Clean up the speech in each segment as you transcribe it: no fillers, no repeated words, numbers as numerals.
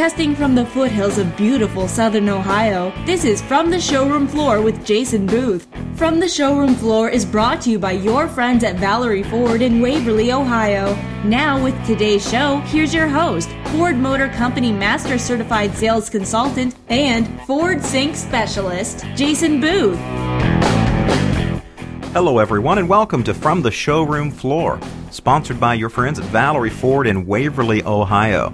Broadcasting from the foothills of beautiful southern Ohio, this is From the Showroom Floor with Jason Booth. From the Showroom Floor is brought to you by your friends at Valerie Ford in Waverly, Ohio. Now with today's show, here's your host, Ford Motor Company Master Certified Sales Consultant and Ford Sync Specialist, Jason Booth. Hello everyone and welcome to From the Showroom Floor, sponsored by your friends at Valerie Ford in Waverly, Ohio.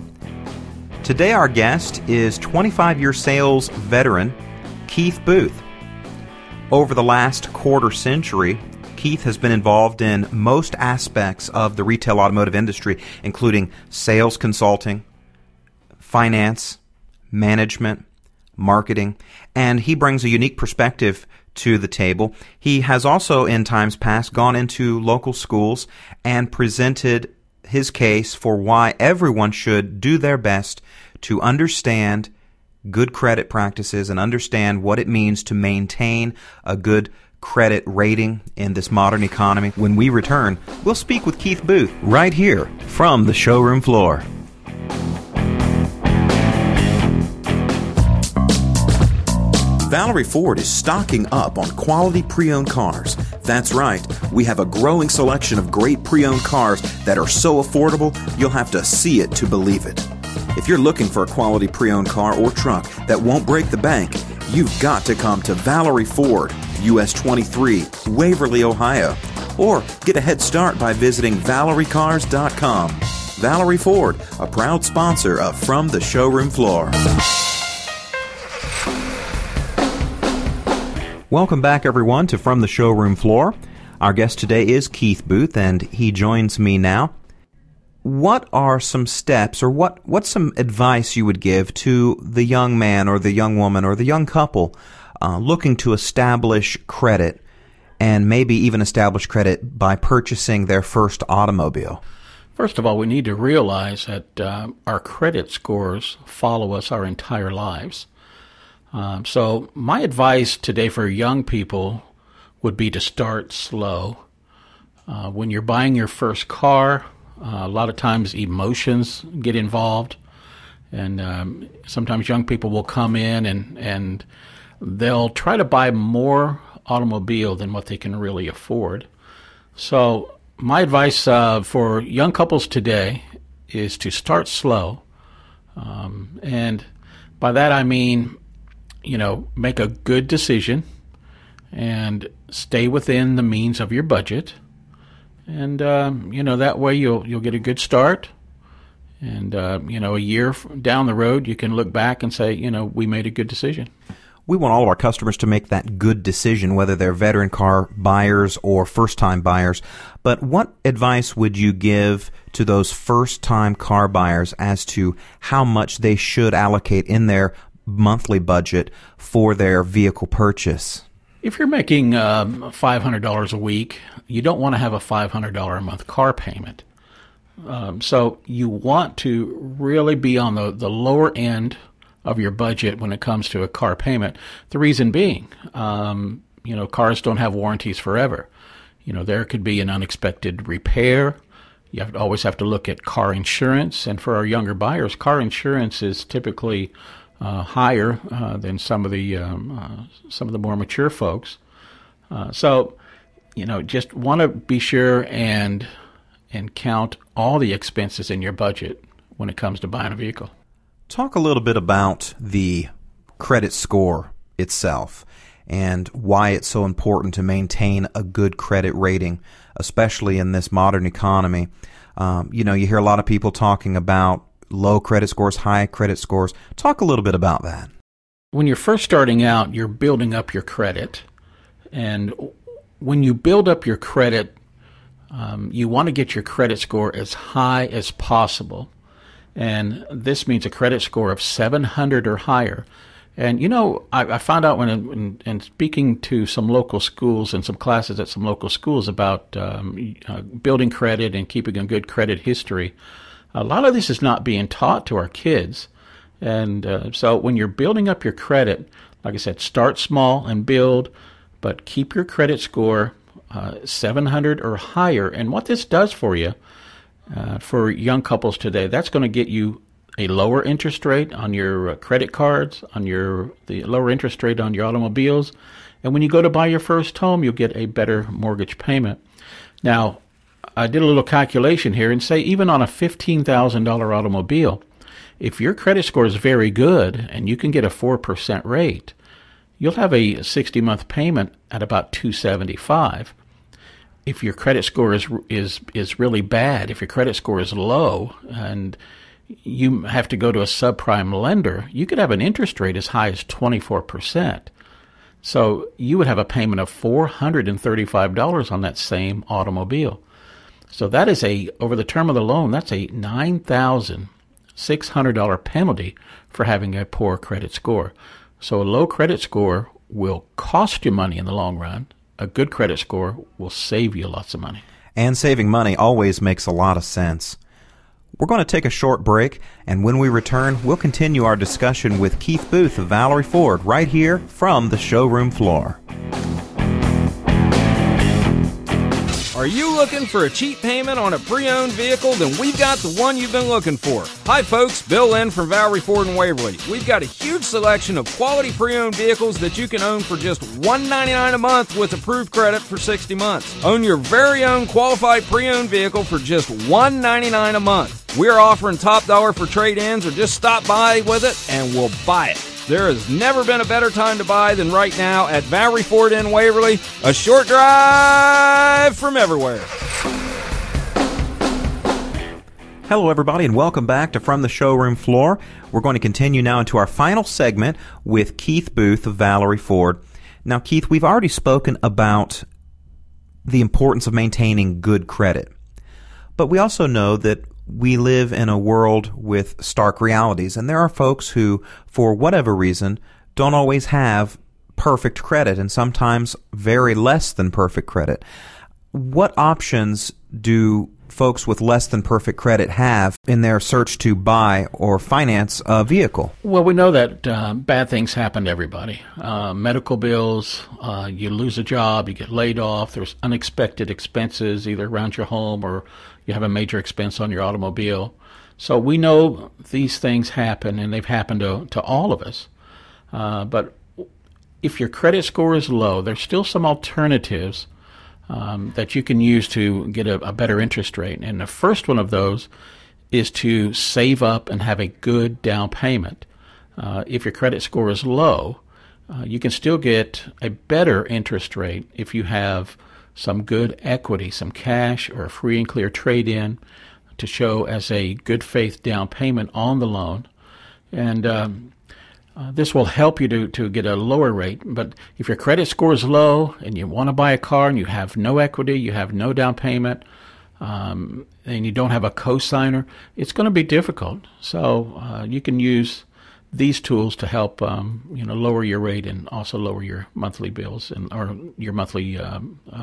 Today our guest is 25-year sales veteran Keith Booth. Over the last quarter century, Keith has been involved in most aspects of the retail automotive industry, including sales consulting, finance, management, marketing, and he brings a unique perspective to the table. He has also, in times past, gone into local schools and presented his case for why everyone should do their best to understand good credit practices and understand what it means to maintain a good credit rating in this modern economy. When we return, we'll speak with Keith Booth right here from the showroom floor. Valerie Ford is stocking up on quality pre-owned cars. That's right, we have a growing selection of great pre-owned cars that are so affordable, you'll have to see it to believe it. If you're looking for a quality pre-owned car or truck that won't break the bank, you've got to come to Valerie Ford, US 23, Waverly, Ohio. Or get a head start by visiting ValerieCars.com. Valerie Ford, a proud sponsor of From the Showroom Floor. Welcome back, everyone, to From the Showroom Floor. Our guest today is Keith Booth, and he joins me now. What are some steps or what's some advice you would give to the young man or the young woman or the young couple looking to establish credit and maybe even establish credit by purchasing their first automobile? First of all, we need to realize that our credit scores follow us our entire lives. So my advice today for young people would be to start slow. When you're buying your first car, a lot of times emotions get involved. And sometimes young people will come in and they'll try to buy more automobile than what they can really afford. So my advice for young couples today is to start slow. And by that I mean, make a good decision and stay within the means of your budget. And, that way you'll get a good start. And, a year down the road, you can look back and say, we made a good decision. We want all of our customers to make that good decision, whether they're veteran car buyers or first-time buyers. But what advice would you give to those first-time car buyers as to how much they should allocate in their monthly budget for their vehicle purchase? If you're making $500 a week, you don't want to have a $500 a month car payment. So you want to really be on the lower end of your budget when it comes to a car payment. The reason being, cars don't have warranties forever. There could be an unexpected repair. You always have to look at car insurance. And for our younger buyers, car insurance is typically higher than some of the more mature folks, so just want to be sure and count all the expenses in your budget when it comes to buying a vehicle. Talk a little bit about the credit score itself and why it's so important to maintain a good credit rating, especially in this modern economy. You hear a lot of people talking about low credit scores, high credit scores. Talk a little bit about that. When you're first starting out, you're building up your credit. And when you build up your credit, you want to get your credit score as high as possible. And this means a credit score of 700 or higher. And, I found out when speaking to some local schools and some classes at some local schools about building credit and keeping a good credit history, a lot of this is not being taught to our kids. And so when you're building up your credit, like I said, start small and build, but keep your credit score 700 or higher. And what this does for you, for young couples today, that's going to get you a lower interest rate on your credit cards, on the lower interest rate on your automobiles. And when you go to buy your first home, you'll get a better mortgage payment. Now, I did a little calculation here and say even on a $15,000 automobile, if your credit score is very good and you can get a 4% rate, you'll have a 60-month payment at about $275. If your credit score is really bad, if your credit score is low and you have to go to a subprime lender, you could have an interest rate as high as 24%. So you would have a payment of $435 on that same automobile. So that is over the term of the loan, that's a $9,600 penalty for having a poor credit score. So a low credit score will cost you money in the long run. A good credit score will save you lots of money. And saving money always makes a lot of sense. We're going to take a short break, and when we return, we'll continue our discussion with Keith Booth of Valerie Ford right here from the showroom floor. Are you looking for a cheap payment on a pre-owned vehicle? Then we've got the one you've been looking for. Hi folks, Bill Lynn from Valerie Ford in Waverly. We've got a huge selection of quality pre-owned vehicles that you can own for just $199 a month with approved credit for 60 months. Own your very own qualified pre-owned vehicle for just $199 a month. We're offering top dollar for trade-ins, or just stop by with it and we'll buy it. There has never been a better time to buy than right now at Valerie Ford in Waverly, a short drive from everywhere. Hello, everybody, and welcome back to From the Showroom Floor. We're going to continue now into our final segment with Keith Booth of Valerie Ford. Now, Keith, we've already spoken about the importance of maintaining good credit, but we also know that we live in a world with stark realities, and there are folks who, for whatever reason, don't always have perfect credit and sometimes very less than perfect credit. What options do folks with less than perfect credit have in their search to buy or finance a vehicle? Well, we know that bad things happen to everybody. Medical bills, you lose a job, you get laid off, there's unexpected expenses either around your home or you have a major expense on your automobile. So we know these things happen, and they've happened to all of us. But if your credit score is low, there's still some alternatives that you can use to get a better interest rate. And the first one of those is to save up and have a good down payment. If your credit score is low, you can still get a better interest rate if you have some good equity, some cash, or a free and clear trade-in to show as a good faith down payment on the loan. And this will help you to get a lower rate. But if your credit score is low and you want to buy a car and you have no equity, you have no down payment, and you don't have a cosigner, it's going to be difficult. So you can use these tools to help lower your rate and also lower your monthly bills or your monthly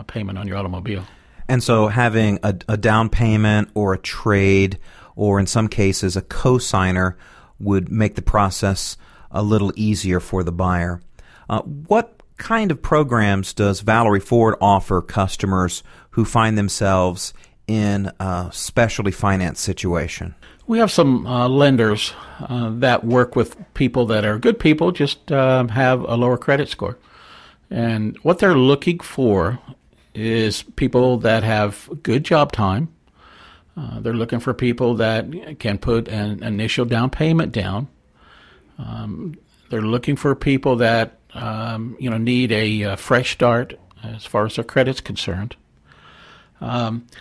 payment on your automobile. And so having a down payment or a trade or in some cases a cosigner would make the process a little easier for the buyer. What kind of programs does Valerie Ford offer customers who find themselves in a specialty finance situation? We have some lenders that work with people that are good people, just have a lower credit score. And what they're looking for is people that have good job time. They're looking for people that can put an initial down payment down. They're looking for people that need a fresh start as far as their credit's concerned.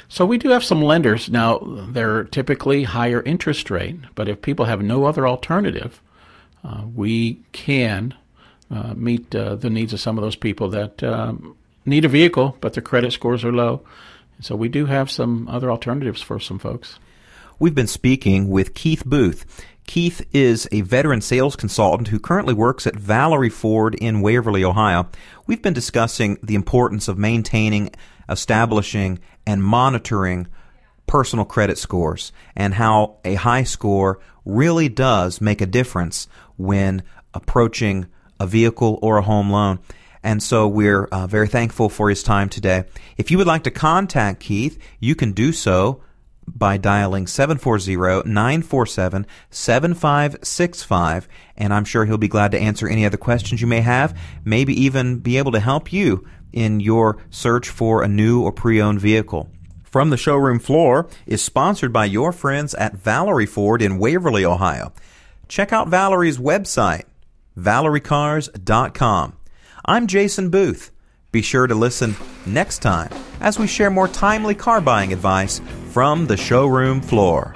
So we do have some lenders. Now, they're typically higher interest rate, but if people have no other alternative, we can meet the needs of some of those people that need a vehicle, but their credit scores are low. So we do have some other alternatives for some folks. We've been speaking with Keith Booth. Keith is a veteran sales consultant who currently works at Valerie Ford in Waverly, Ohio. We've been discussing the importance of maintaining, establishing, and monitoring personal credit scores and how a high score really does make a difference when approaching a vehicle or a home loan. And so we're very thankful for his time today. If you would like to contact Keith, you can do so by dialing 740-947-7565, and I'm sure he'll be glad to answer any other questions you may have, maybe even be able to help you in your search for a new or pre-owned vehicle. From the Showroom Floor is sponsored by your friends at Valerie Ford in Waverly, Ohio. Check out Valerie's website, ValerieCars.com. I'm Jason Booth. Be sure to listen next time as we share more timely car buying advice from the showroom floor.